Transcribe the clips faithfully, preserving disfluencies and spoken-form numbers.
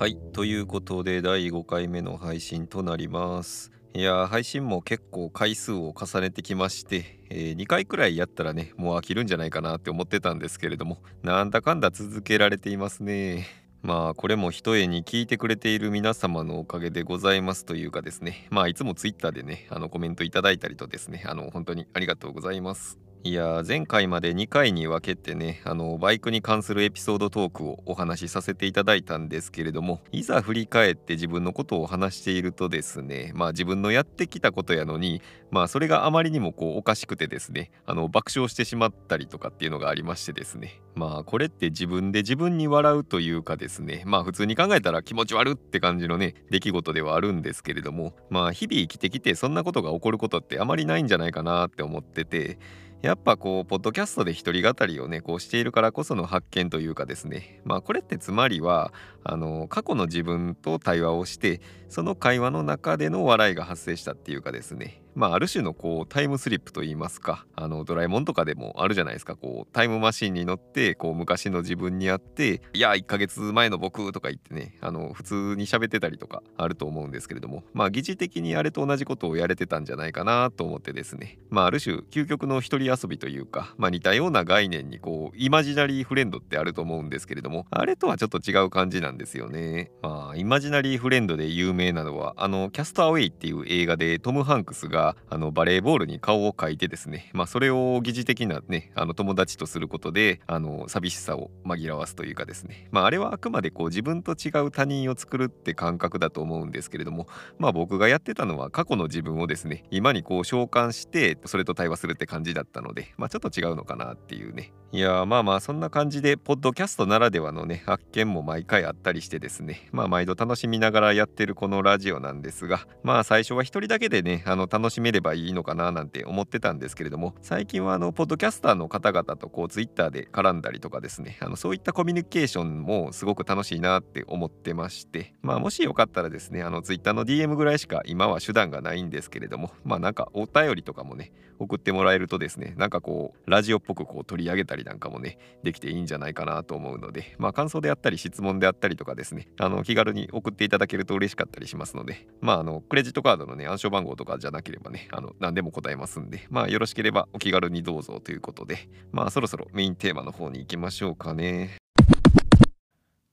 はい、ということで第ごかいめの配信となります。いやー、配信も結構回数を重ねてきまして、えーにかいくらいやったらね、もう飽きるんじゃないかなって思ってたんですけれども、なんだかんだ続けられていますね。まあこれもひとえに聞いてくれている皆様のおかげでございますというかですね、まあいつもツイッターでね、あのコメントいただいたりとですね、あの本当にありがとうございます。いやー、前回までにかいに分けてね、あのバイクに関するエピソードトークをお話しさせていただいたんですけれども、いざ振り返って自分のことを話しているとですね、まあ自分のやってきたことやのに、まあそれがあまりにもこうおかしくてですね、あの爆笑してしまったりとかっていうのがありましてですね、まあこれって自分で自分に笑うというかですね、まあ普通に考えたら気持ち悪って感じのね、出来事ではあるんですけれども、まあ日々生きてきてそんなことが起こることってあまりないんじゃないかなって思ってて、やっぱこうポッドキャストで一人語りをねこうしているからこその発見というかですね、まあこれってつまりはあの過去の自分と対話をして、その会話の中での笑いが発生したっていうかですね、まあある種のこうタイムスリップといいますか、あのドラえもんとかでもあるじゃないですか、こうタイムマシンに乗ってこう昔の自分に会って、いやいっかげつまえの僕とか言ってね、あの普通に喋ってたりとかあると思うんですけれども、まあ疑似的にあれと同じことをやれてたんじゃないかなと思ってですね、まあある種究極の一人遊びというか、まあ、似たような概念にこうイマジナリーフレンドってあると思うんですけれども、あれとはちょっと違う感じなんですよね。まあイマジナリーフレンドで有名なのは、あのキャストアウェイっていう映画でトム・ハンクスがあのバレーボールに顔を描いてですね、まあそれを疑似的なね、あの友達とすることであの寂しさを紛らわすというかですね、まああれはあくまでこう自分と違う他人を作るって感覚だと思うんですけれども、まあ僕がやってたのは過去の自分をですね、今にこう召喚してそれと対話するって感じだったので、まあちょっと違うのかなっていうね。いやー、まあまあそんな感じでポッドキャストならではのね発見も毎回あったりしてですね、まあ毎度楽しみながらやってるこのラジオなんですが、まあ最初は一人だけでね、あの楽しめればいいのかななんて思ってたんですけれども、最近はあのポッドキャスターの方々とこうツイッターで絡んだりとかですね、あのそういったコミュニケーションもすごく楽しいなって思ってまして、まあもしよかったらですね、あのツイッターの ディーエム ぐらいしか今は手段がないんですけれども、まあなんかお便りとかもね送ってもらえるとですね、なんかこうラジオっぽくこう取り上げたりなんかもねできていいんじゃないかなと思うので、まあ感想であったり質問であったりとかですね、あの気軽に送っていただけると嬉しかったりしますので、まああのクレジットカードのね暗証番号とかじゃなければね、あの何でも答えますんで、まあよろしければお気軽にどうぞということで、まあそろそろメインテーマの方に行きましょうかね。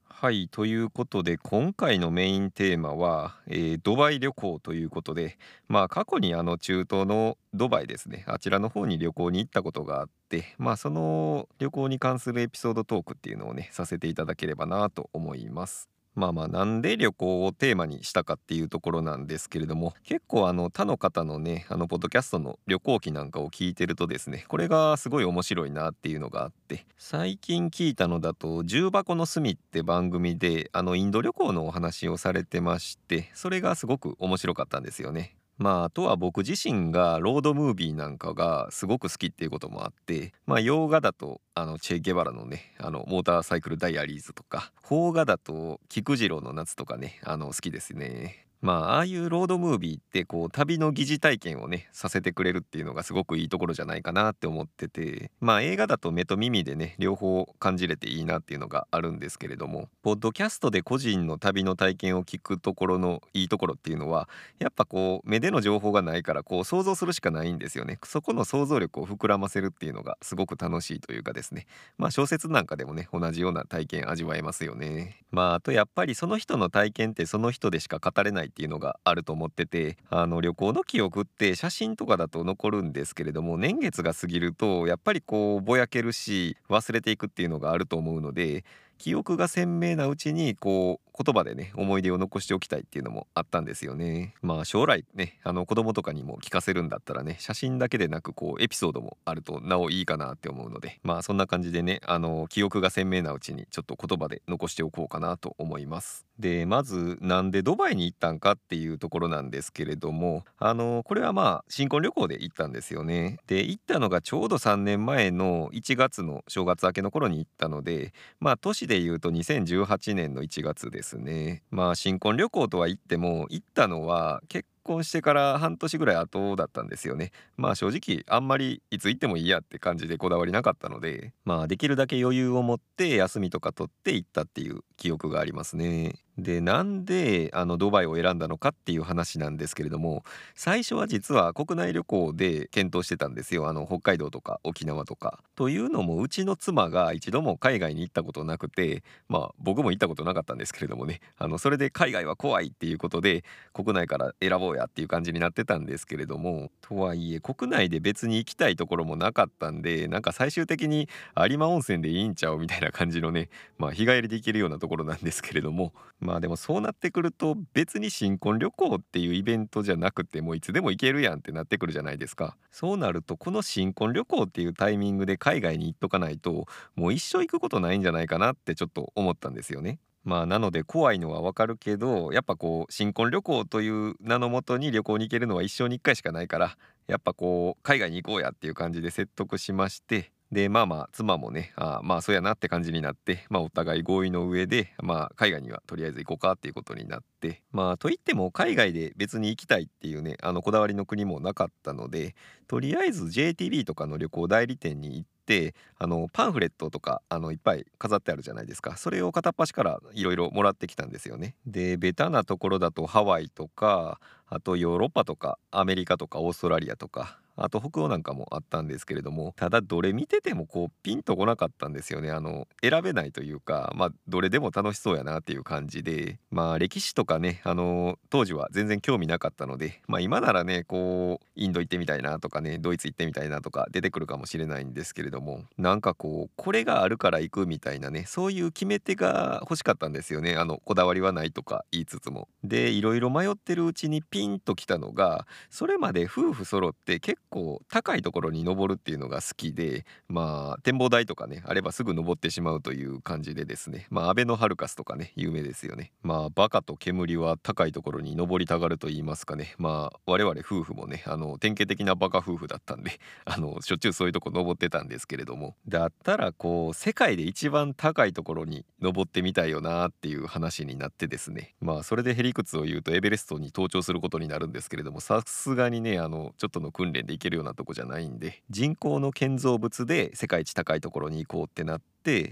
はい、ということで今回のメインテーマは、えードバイ旅行ということで、まあ過去にあの中東のドバイですね、あちらの方に旅行に行ったことがあって、まあその旅行に関するエピソードトークっていうのをねさせていただければなと思います。まあまあなんで旅行をテーマにしたかっていうところなんですけれども、結構あの他の方のねあのポッドキャストの旅行記なんかを聞いてるとですね、これがすごい面白いなっていうのがあって、最近聞いたのだと重箱の隅って番組であのインド旅行のお話をされてまして、それがすごく面白かったんですよね。まあ、あとは僕自身がロードムービーなんかがすごく好きっていうこともあって、まあ洋画だとあのチェ・ゲバラのねあのモーターサイクルダイアリーズとか、邦画だと菊次郎の夏とかね、あの好きですね。まあああいうロードムービーってこう旅の疑似体験をねさせてくれるっていうのがすごくいいところじゃないかなって思ってて、まあ映画だと目と耳でね両方感じれていいなっていうのがあるんですけれども、ポッドキャストで個人の旅の体験を聞くところのいいところっていうのは、やっぱこう目での情報がないからこう想像するしかないんですよね。そこの想像力を膨らませるっていうのがすごく楽しいというかですね、まあ小説なんかでもね同じような体験味わえますよね。まああとやっぱりその人の体験ってその人でしか語れないっていうのがあると思ってて、あの旅行の記憶って写真とかだと残るんですけれども、年月が過ぎるとやっぱりこうぼやけるし忘れていくっていうのがあると思うので、記憶が鮮明なうちにこう言葉でね思い出を残しておきたいっていうのもあったんですよね。まあ将来ねあの子供とかにも聞かせるんだったらね、写真だけでなくこうエピソードもあるとなおいいかなって思うので、まあそんな感じでねあの記憶が鮮明なうちにちょっと言葉で残しておこうかなと思います。でまずなんでドバイに行ったんかっていうところなんですけれども、あのこれはまあ新婚旅行で行ったんですよね。で行ったのがちょうどさんねんまえのいちがつの正月明けの頃に行ったので、まあ年でいうとにせんじゅうはちねんのいちがつですね。まあ新婚旅行とは言っても行ったのは結構結婚してから半年ぐらい後だったんですよね。まあ正直あんまりいつ行ってもいいやって感じでこだわりなかったので、まあできるだけ余裕を持って休みとか取って行ったっていう記憶がありますね。で、なんであのドバイを選んだのかっていう話なんですけれども、最初は実は国内旅行で検討してたんですよ。あの北海道とか沖縄とか。というのもうちの妻が一度も海外に行ったことなくて、まあ僕も行ったことなかったんですけれどもね、あのそれで海外は怖いっていうことで国内から選ぼうやっていう感じになってたんですけれども、とはいえ国内で別に行きたいところもなかったんで、なんか最終的に有馬温泉でいいんちゃうみたいな感じのね、まあ日帰りで行けるようなところなんですけれども、まあでもそうなってくると別に新婚旅行っていうイベントじゃなくてもういつでも行けるやんってなってくるじゃないですか。そうなるとこの新婚旅行っていうタイミングで海外に行っとかないともう一生行くことないんじゃないかなってちょっと思ったんですよね。まあなので怖いのはわかるけど、やっぱこう新婚旅行という名のもとに旅行に行けるのは一生に一回しかないから、やっぱこう海外に行こうやっていう感じで説得しまして、でまあまあ妻もね、あーまあそうやなって感じになって、まあお互い合意の上で、まあ海外にはとりあえず行こうかっていうことになって、まあといっても海外で別に行きたいっていうね、あのこだわりの国もなかったので、とりあえず ジェーティービー とかの旅行代理店に行って、あのパンフレットとかあのいっぱい飾ってあるじゃないですか。それを片っ端からいろいろもらってきたんですよね。でベタなところだとハワイとか、あとヨーロッパとかアメリカとかオーストラリアとか、あと北欧なんかもあったんですけれども、ただどれ見ててもこうピンとこなかったんですよね。あの選べないというか、まあどれでも楽しそうやなっていう感じで、まあ歴史とかね、あの当時は全然興味なかったので、まあ今ならねこうインド行ってみたいなとかね、ドイツ行ってみたいなとか出てくるかもしれないんですけれども、なんかこうこれがあるから行くみたいなね、そういう決め手が欲しかったんですよね。あのこだわりはないとか言いつつも。でいろいろ迷ってるうちにピンときたのが、それまで夫婦揃って結構こう高いところに登るっていうのが好きで、まあ展望台とかねあればすぐ登ってしまうという感じでですね、まあアベノハルカスとかね有名ですよね。まあバカと煙は高いところに登りたがると言いますかね、まあ我々夫婦もねあの典型的なバカ夫婦だったんであのしょっちゅうそういうとこ登ってたんですけれども、だったらこう世界で一番高いところに登ってみたいよなっていう話になってですね、まあそれでへりくつを言うとエベレストに登頂することになるんですけれども、さすがにねあのちょっとの訓練で行けるようなとこじゃないんで、人工の建造物で世界一高いところに行こうってなって、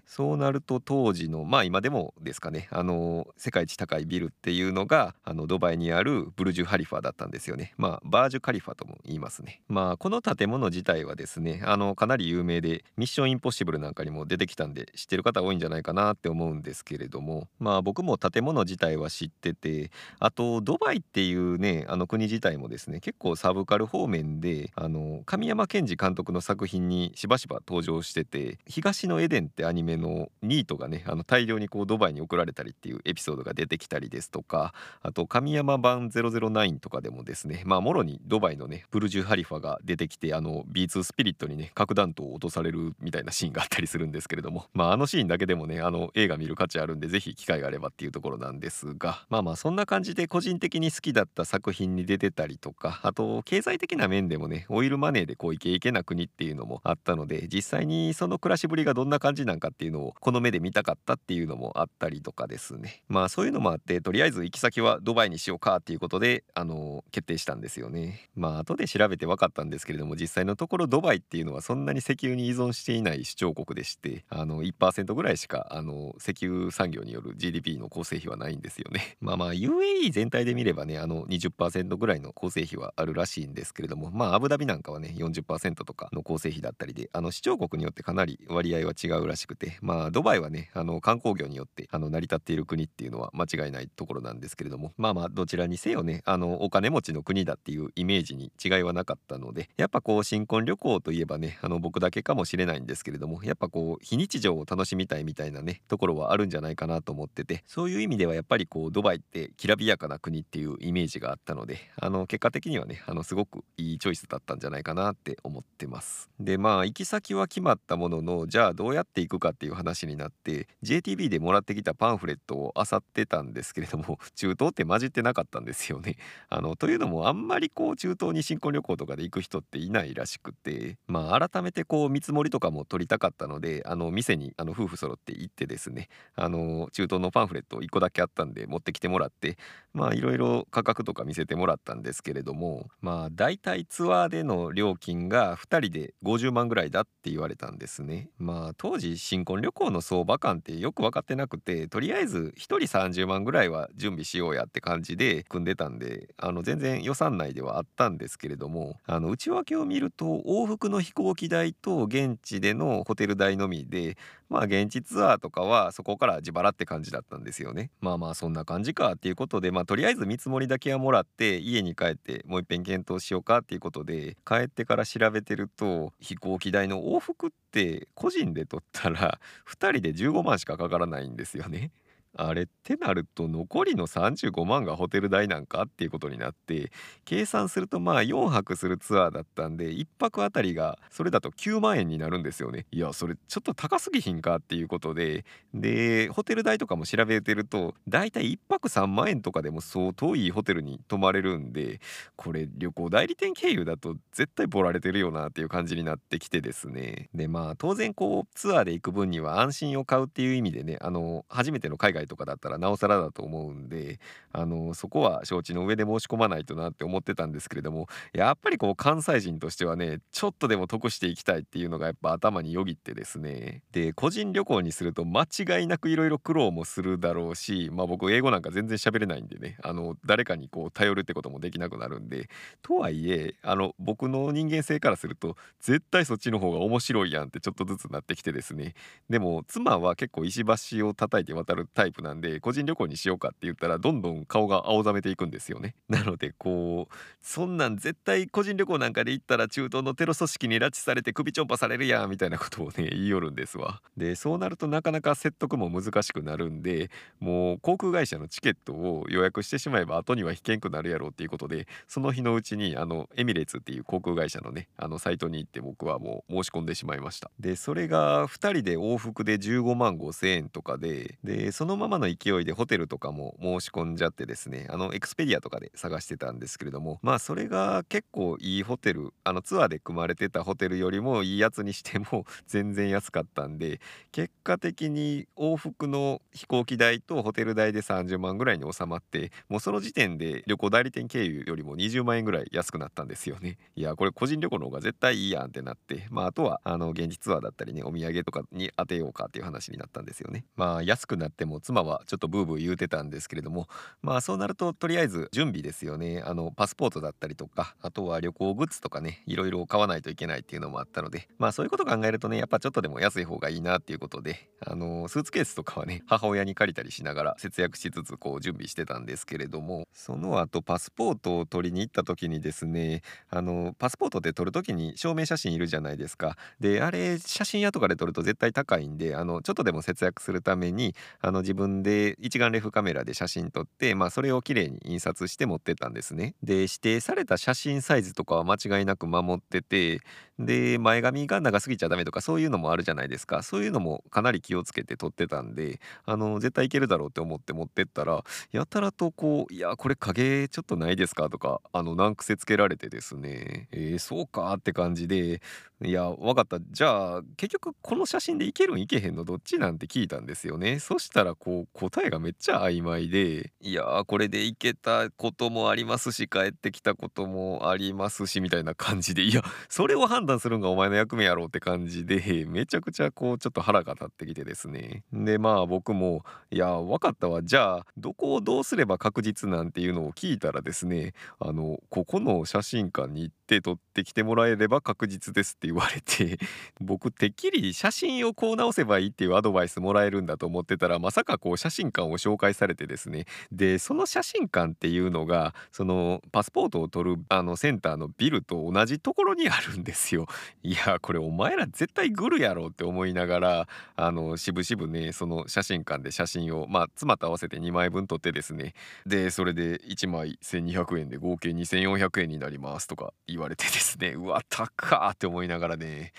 そうなると当時のまあ今でもですかね、あの世界一高いビルっていうのがあのドバイにあるブルジュ・ハリファだったんですよね。まあバージュ・カリファとも言いますね。まあこの建物自体はですね、あのかなり有名でミッション・インポッシブルなんかにも出てきたんで知ってる方多いんじゃないかなって思うんですけれども、まあ僕も建物自体は知ってて、あとドバイっていうねあの国自体もですね結構サブカル方面であの神山健二監督の作品にしばしば登場してて、東のエデンってアニメのニートがねあの大量にこうドバイに送られたりっていうエピソードが出てきたりですとか、あと神山版ゼロゼロナインとかでもですね、まあもろにドバイのねブルジュ・ハリファが出てきて、あの ビーツー スピリットにね核弾頭を落とされるみたいなシーンがあったりするんですけれども、まああのシーンだけでもねあの映画見る価値あるんで、ぜひ機会があればっていうところなんですが、まあまあそんな感じで個人的に好きだった作品に出てたりとか、あと経済的な面でもねオイルマネーでこうイケイケな国っていうのもあったので、実際にその暮らしぶりがどんな感じなんかっていうのをこの目で見たかったっていうのもあったりとかですね、まあそういうのもあって、とりあえず行き先はドバイにしようかっていうことであの決定したんですよね。まあ後で調べて分かったんですけれども、実際のところドバイっていうのはそんなに石油に依存していない主張国でして、あの いちパーセント ぐらいしかあの石油産業による ジーディーピー の構成比はないんですよね。まあまあ ユーエーイー 全体で見ればねあの にじゅっパーセント ぐらいの構成比はあるらしいんですけれども、まあアブダビなんかはね よんじゅっパーセント とかの構成比だったりで、あの市長国によってかなり割合は違うらしくて、まあドバイはねあの観光業によってあの成り立っている国っていうのは間違いないところなんですけれども、まあまあどちらにせよねあのお金持ちの国だっていうイメージに違いはなかったので、やっぱこう新婚旅行といえばねあの僕だけかもしれないんですけれども、やっぱこう非日常を楽しみたいみたいなねところはあるんじゃないかなと思ってて、そういう意味ではやっぱりこうドバイってきらびやかな国っていうイメージがあったので、あの結果的にはねあのすごくいいチョイスだったんじゃないかなって思ってます。でまあ行き先は決まったものの、じゃあどうやって行くかっていう話になって ジェーティービー でもらってきたパンフレットを漁ってたんですけれども、中東って混じってなかったんですよね。あのというのもあんまりこう中東に新婚旅行とかで行く人っていないらしくて、まあ改めてこう見積もりとかも取りたかったので、あの店にあの夫婦揃って行ってですね、あの中東のパンフレットいっこだけあったんで持ってきてもらって、まあいろいろ価格とか見せてもらったんですけれども、まあ大体ツアーでの料金がふたりでごじゅうまんぐらいだって言われたんですね。まあ当時し新婚旅行の相場感ってよく分かってなくて、とりあえずひとりさんじゅうまんぐらいは準備しようやって感じで組んでたんで、あの全然予算内ではあったんですけれども、あの内訳を見ると往復の飛行機代と現地でのホテル代のみで、まあ現地ツアーとかはそこから自腹って感じだったんですよね。まあまあそんな感じかっていうことで、まあとりあえず見積もりだけはもらって家に帰ってもう一遍検討しようかっていうことで、帰ってから調べてると飛行機代の往復って個人で取ったらふたりでじゅうごまんしかかからないんですよね。あれってなると残りのさんじゅうごまんがホテル代なんかっていうことになって、計算するとまあよんはくするツアーだったんでいっぱくあたりがそれだときゅうまんえんになるんですよね。いやそれちょっと高すぎひんかっていうことで、でホテル代とかも調べてるとだいたいいっぱくさんまんえんとかでも相当いいホテルに泊まれるんで、これ旅行代理店経由だと絶対ボラれてるよなっていう感じになってきてですね。でまあ当然こうツアーで行く分には安心を買うっていう意味でね、あの初めての海外とかだったらなおさらだと思うんで、あのそこは承知の上で申し込まないとなって思ってたんですけれども、やっぱりこう関西人としてはねちょっとでも得していきたいっていうのがやっぱ頭によぎってですね。で個人旅行にすると間違いなくいろいろ苦労もするだろうし、まあ僕英語なんか全然喋れないんでね、あの誰かにこう頼るってこともできなくなるんで、とはいえあの僕の人間性からすると絶対そっちの方が面白いやんってちょっとずつなってきてですね。でも妻は結構石橋を叩いて渡るタイプなんで、個人旅行にしようかって言ったらどんどん顔が青ざめていくんですよね。なのでこうそんなん絶対個人旅行なんかで行ったら中東のテロ組織に拉致されて首ちょんぱされるやんみたいなことをね言い寄るんですわ。でそうなるとなかなか説得も難しくなるんで、もう航空会社のチケットを予約してしまえば後には引けんくなるやろうっていうことで、その日のうちにあのエミレーツっていう航空会社のねあのサイトに行って僕はもう申し込んでしまいました。でそれがふたりで往復でじゅうごまんごせんえんとかで、でそのそのままの勢いでホテルとかも申し込んじゃってですね、あのエクスペディアとかで探してたんですけれども、まあそれが結構いいホテル、あのツアーで組まれてたホテルよりもいいやつにしても全然安かったんで、結果的に往復の飛行機代とホテル代でさんじゅうまんぐらいに収まって、もうその時点で旅行代理店経由よりもにじゅうまんえんぐらい安くなったんですよね。いやこれ個人旅行の方が絶対いいやんってなって、まああとはあの現地ツアーだったりねお土産とかに当てようかっていう話になったんですよね。まあ安くなっても妻はちょっとブーブー言うてたんですけれども、まあそうなるととりあえず準備ですよね。あのパスポートだったりとか、あとは旅行グッズとかねいろいろ買わないといけないっていうのもあったので、まあそういうこと考えるとねやっぱちょっとでも安い方がいいなっていうことで、あのスーツケースとかはね母親に借りたりしながら節約しつつこう準備してたんですけれども、その後パスポートを取りに行った時にですね、あのパスポートって撮る時に証明写真いるじゃないですか。であれ写真屋とかで撮ると絶対高いんで、あのちょっとでも節約するためにあの自分で一眼レフカメラで写真撮って、まあ、それをきれいに印刷して持ってったんですね。で指定された写真サイズとかは間違いなく守ってて、で前髪が長すぎちゃダメとかそういうのもあるじゃないですか。そういうのもかなり気をつけて撮ってたんで、あの絶対いけるだろうって思って持ってったら、やたらとこう「いやこれ影ちょっとないですか?」とかあの難癖つけられてですね、えー、そうかって感じで、いや分かった、じゃあ結局この写真でいけるんいけへんのどっちなんて聞いたんですよね。そしたらこう答えがめっちゃ曖昧で、いやこれでいけたこともありますし帰ってきたこともありますしみたいな感じで、いやそれを判断するんがお前の役目やろうって感じで、めちゃくちゃこうちょっと腹が立ってきてですね。でまあ僕もいや分かったわ、じゃあどこをどうすれば確実なんていうのを聞いたらですね、あのここの写真館に行って撮ってきてもらえれば確実ですって言われて、僕てっきり写真をこう直せばいいっていうアドバイスもらえるんだと思ってたら、まさかこう写真館を紹介されてですね、でその写真館っていうのがそのパスポートを取るあのセンターのビルと同じところにあるんですよ。いやこれお前ら絶対グルやろって思いながら、あのしぶしぶねその写真館で写真をまあ妻と合わせてにまいぶん撮ってですね、でそれでいちまいせんにひゃくえんで合計にせんよんひゃくえんになりますとか言われてですね、うわ高ーって思いながらね、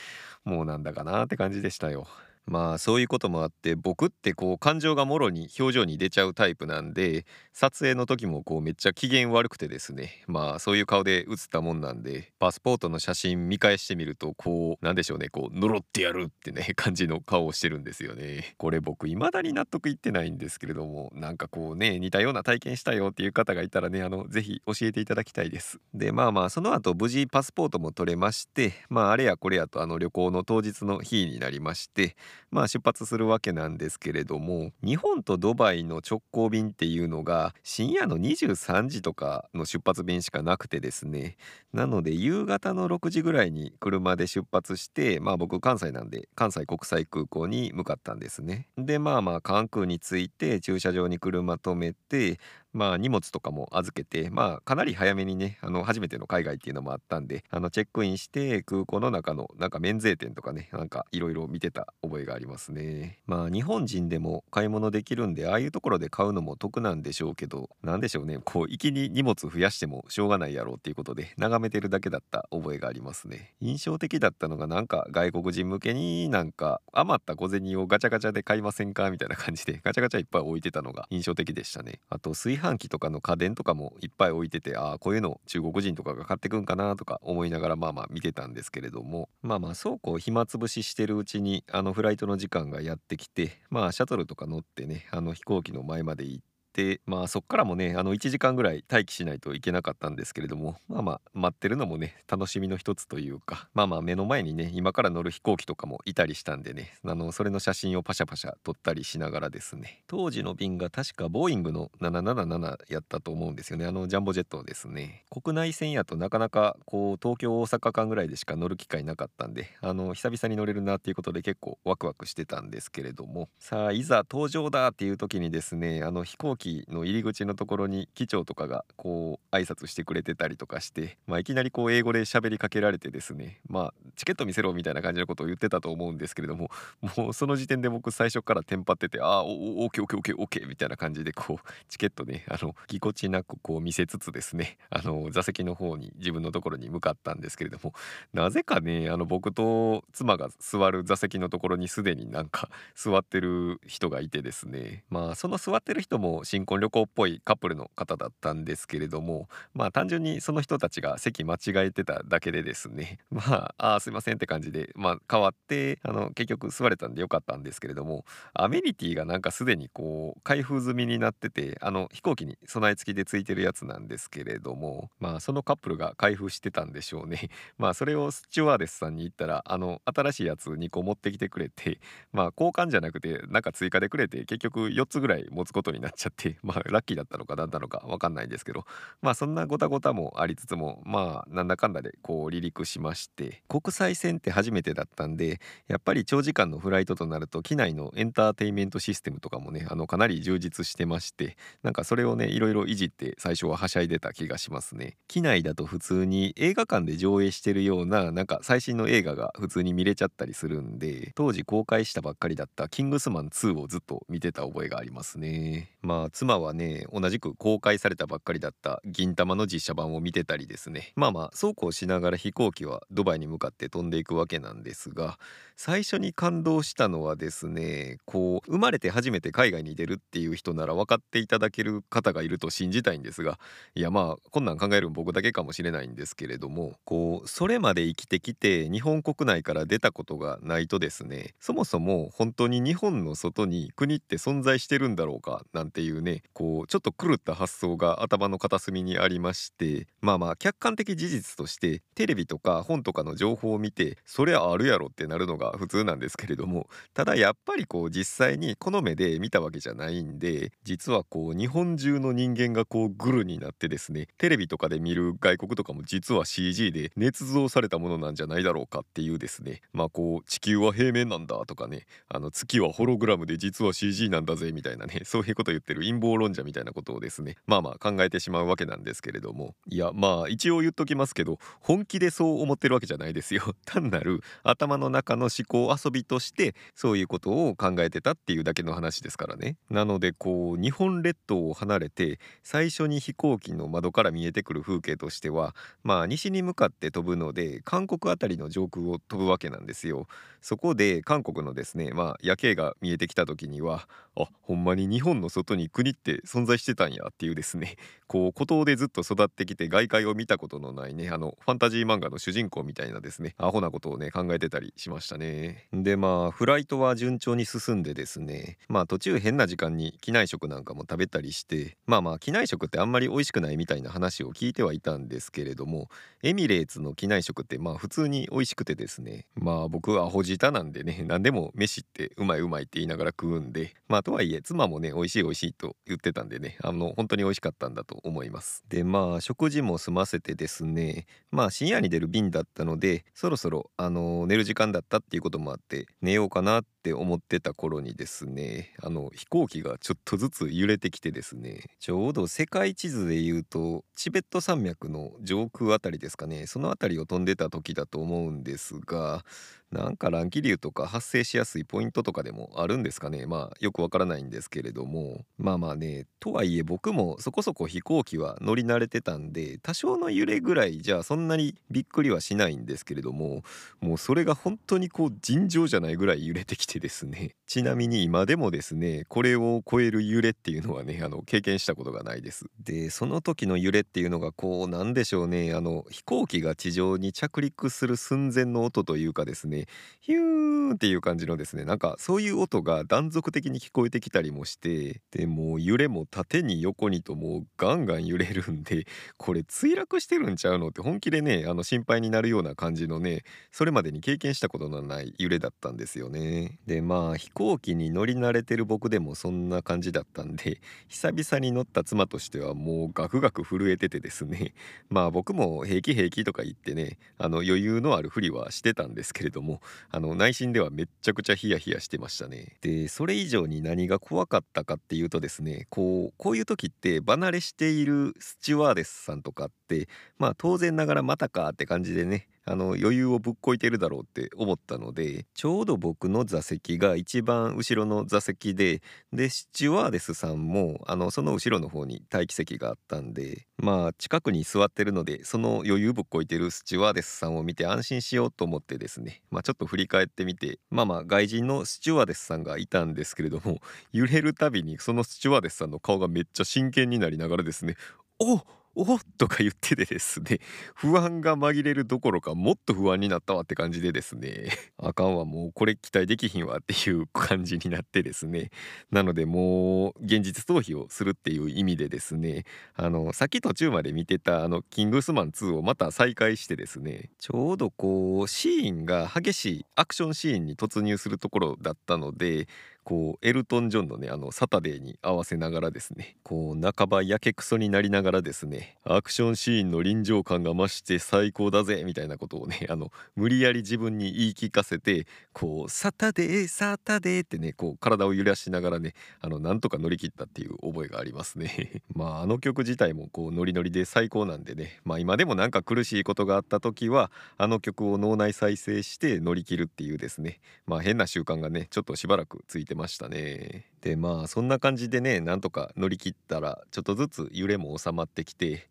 もうなんだかなって感じでしたよ。まあそういうこともあって、僕ってこう感情がもろに表情に出ちゃうタイプなんで、撮影の時もこうめっちゃ機嫌悪くてですね、まあそういう顔で写ったもんなんで、パスポートの写真見返してみるとこうなんでしょうね、こう呪ってやるってね感じの顔をしてるんですよね。これ僕未だに納得いってないんですけれども、なんかこうね似たような体験したよっていう方がいたらね、あのぜひ教えていただきたいです。でまあまあその後無事パスポートも取れまして、まああれやこれやとあの旅行の当日の日になりまして、まあ、出発するわけなんですけれども、日本とドバイの直行便っていうのが深夜のにじゅうさんじとかの出発便しかなくてですね、なので夕方のろくじぐらいに車で出発して、まあ僕関西なんで関西国際空港に向かったんですね。でまあまあ関空に着いて駐車場に車止めて、まあ荷物とかも預けて、まあかなり早めにね、あの初めての海外っていうのもあったんで、あのチェックインして空港の中のなんか免税店とかね、なんかいろいろ見てた覚えがありますね。まあ日本人でも買い物できるんで、ああいうところで買うのも得なんでしょうけど、なんでしょうね、こう一気に荷物増やしてもしょうがないやろうっていうことで眺めてるだけだった覚えがありますね。印象的だったのが、なんか外国人向けになんか余った小銭をガチャガチャで買いませんかみたいな感じでガチャガチャいっぱい置いてたのが印象的でしたね。あと炊飯炊飯器とかの家電とかもいっぱい置いてて、ああこういうの中国人とかが買ってくんかなとか思いながら、まあまあ見てたんですけれども、まあまあそうこう暇つぶししてるうちにあのフライトの時間がやってきて、まあシャトルとか乗ってね、あの飛行機の前まで行って。でまあそっからもね、あのいちじかんぐらい待機しないといけなかったんですけれども、まあまあ待ってるのもね楽しみの一つというか、まあまあ目の前にね今から乗る飛行機とかもいたりしたんでね、あのそれの写真をパシャパシャ撮ったりしながらですね、当時の便が確かボーイングのなななななやったと思うんですよね。あのジャンボジェットですね。国内線やとなかなかこう東京大阪間ぐらいでしか乗る機会なかったんで、あの久々に乗れるなっていうことで結構ワクワクしてたんですけれども、さあいざ搭乗だっていう時にですね、あの飛行機の入り口のところに機長とかがこう挨拶してくれてたりとかして、まあ、いきなりこう英語で喋りかけられてですね、まあチケット見せろみたいな感じのことを言ってたと思うんですけれども、もうその時点で僕最初からテンパってて、ああ オーケーオーケーオーケーオーケー みたいな感じでこうチケットね、あのぎこちなくこう見せつつですね、あの座席の方に自分のところに向かったんですけれども、なぜかねあの僕と妻が座る座席のところにすでになんか座ってる人がいてですね、まあその座ってる人も新婚旅行っぽいカップルの方だったんですけれども、まあ単純にその人たちが席間違えてただけでですね、まああすいませんって感じで、まあ変わってあの結局座れたんでよかったんですけれども、アメニティがなんかすでにこう開封済みになってて、あの飛行機に備え付きでついてるやつなんですけれども、まあそのカップルが開封してたんでしょうね。まあそれをスチュワーデスさんに言ったら、あの新しいやつにこ持ってきてくれて、まあ交換じゃなくてなんか追加でくれて、結局よっつぐらい持つことになっちゃって、まあラッキーだったのか何なのか分かんないんですけど、まあそんなごたごたもありつつも、まあなんだかんだでこう離陸しまして、国際線って初めてだったんで、やっぱり長時間のフライトとなると機内のエンターテインメントシステムとかもね、あのかなり充実してまして、なんかそれをねいろいろいじって最初ははしゃいでた気がしますね。機内だと普通に映画館で上映してるようななんか最新の映画が普通に見れちゃったりするんで、当時公開したばっかりだったキングスマンツーをずっと見てた覚えがありますね。まあ妻はね同じく公開されたばっかりだった銀玉の実写版を見てたりですね、まあまあそうこうしながら飛行機はドバイに向かって飛んでいくわけなんですが、最初に感動したのはですね、こう生まれて初めて海外に出るっていう人なら分かっていただける方がいると信じたいんですが、いやまあこんなん考えるの僕だけかもしれないんですけれども、こうそれまで生きてきて日本国内から出たことがないとですね、そもそも本当に日本の外に国って存在してるんだろうかなんていうね、こうちょっと狂った発想が頭の片隅にありまして、まあまあ客観的事実としてテレビとか本とかの情報を見てそりゃあるやろってなるのが普通なんですけれども、ただやっぱりこう実際にこの目で見たわけじゃないんで、実はこう日本中の人間がこうグルになってですね、テレビとかで見る外国とかも実は シージー で捏造されたものなんじゃないだろうかっていうですね、まあこう地球は平面なんだとかね、あの月はホログラムで実は シージー なんだぜみたいなね、そういうこと言ってる陰謀論者みたいなことをですね、まあまあ考えてしまうわけなんですけれども、いやまあ一応言っときますけど本気でそう思ってるわけじゃないですよ。単なる頭の中の思考遊びとしてそういうことを考えてたっていうだけの話ですからね。なのでこう日本列島を離れて最初に飛行機の窓から見えてくる風景としては、まあ西に向かって飛ぶので韓国あたりの上空を飛ぶわけなんですよ。そこで韓国のですね、まあ夜景が見えてきた時には、あ、ほんまに日本の外に国って存在してたんやっていうですね、こう孤島でずっと育ってきて外界を見たことのないね、あのファンタジー漫画の主人公みたいなですね、アホなことをね考えてたりしましたね。でまあフライトは順調に進んでですね、まあ途中変な時間に機内食なんかも食べたりして、まあまあ機内食ってあんまり美味しくないみたいな話を聞いてはいたんですけれども、エミレーツの機内食ってまあ普通に美味しくてですね、まあ僕はアホ舌なんでね、何でも飯ってうまいうまいって言いながら食うんで、まあとはいえ妻もね美味しい美味しいと言ってたんでね、あの本当に美味しかったんだと思います。でまあ食事も済ませてですね、まあ深夜に出る便だったのでそろそろあの寝る時間だったっていうこともあって寝ようかなって思ってた頃にですね、あの飛行機がちょっとずつ揺れてきてですね、ちょうど世界地図でいうとチベット山脈の上空あたりですかね、そのあたりを飛んでた時だと思うんですが、なんか乱気流とか発生しやすいポイントとかでもあるんですかね、まあよくわからないんですけれども、まあまあね、とはいえ僕もそこそこ飛行機は乗り慣れてたんで多少の揺れぐらいじゃあそんなにびっくりはしないんですけれども、もうそれが本当にこう尋常じゃないぐらい揺れてきてですね、ちなみに今でもですねこれを超える揺れっていうのはね、あの経験したことがないです。でその時の揺れっていうのがこうなんでしょうね、あの飛行機が地上に着陸する寸前の音というかですね、ヒューンっていう感じのですね、なんかそういう音が断続的に聞こえてきたりもして、でもう揺れも縦に横にともうガンガン揺れるんで、これ墜落してるんちゃうのって本気でね、あの心配になるような感じのね、それまでに経験したことのない揺れだったんですよね。でまあ飛行機に乗り慣れてる僕でもそんな感じだったんで、久々に乗った妻としてはもうガクガク震えててですね、まあ僕も平気平気とか言ってね、あの余裕のあるふりはしてたんですけれども、もあの内心ではめっちゃくちゃヒヤヒヤしてましたね。でそれ以上に何が怖かったかっていうとですね、こうこういう時って離れしているスチュワーデスさんとかってまあ当然ながらまたかって感じでね、あの余裕をぶっこいてるだろうって思ったので、ちょうど僕の座席が一番後ろの座席で、でスチュワーデスさんもあのその後ろの方に待機席があったんで、まあ近くに座ってるのでその余裕ぶっこいてるスチュワーデスさんを見て安心しようと思ってですね、まあちょっと振り返ってみて、まあまあ外人のスチュワーデスさんがいたんですけれども、揺れるたびにそのスチュワーデスさんの顔がめっちゃ真剣になりながらですね、おっおとか言っててですね、不安が紛れるどころかもっと不安になったわって感じでですね、あかんわもうこれ期待できひんわっていう感じになってですね、なのでもう現実逃避をするっていう意味でですね、あのさっき途中まで見てたあのキングスマンツーをまた再開してですね、ちょうどこうシーンが激しいアクションシーンに突入するところだったので、こうエルトン・ジョンのねあのサタデーに合わせながらですね、こう半ばやけくそになりながらですね、アクションシーンの臨場感が増して最高だぜみたいなことをね、あの無理やり自分に言い聞かせて、こうサタデーサタデーってね、こう体を揺らしながらね、あのなんとか乗り切ったっていう覚えがありますね。まああの曲自体もこうノリノリで最高なんでね、まあ今でもなんか苦しいことがあった時はあの曲を脳内再生して乗り切るっていうですね、まあ変な習慣がねちょっとしばらくついてましたね。でまあそんな感じでね、なんとか乗り切ったらちょっとずつ揺れも収まってきて、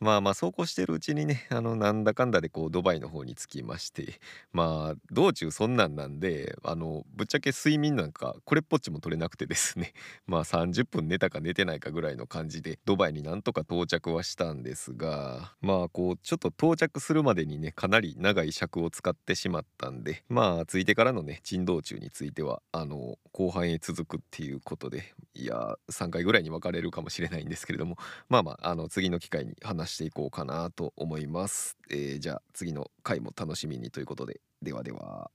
まあまあ走行してるうちにね、あのなんだかんだでこうドバイの方に着きまして、まあ道中そんなんなんで、あのぶっちゃけ睡眠なんかこれっぽっちも取れなくてですね、まあさんじゅっぷん寝たか寝てないかぐらいの感じでドバイになんとか到着はしたんですが、まあこうちょっと到着するまでにねかなり長い尺を使ってしまったんで、まあ着いてからのね珍道中についてはあの後半へ続くっていうことで、いやさんかいぐらいに分かれるかもしれないんですけれども、まあまああの次の機会に話していこうかなと思います。えー、じゃあ次の回も楽しみにということで、ではでは。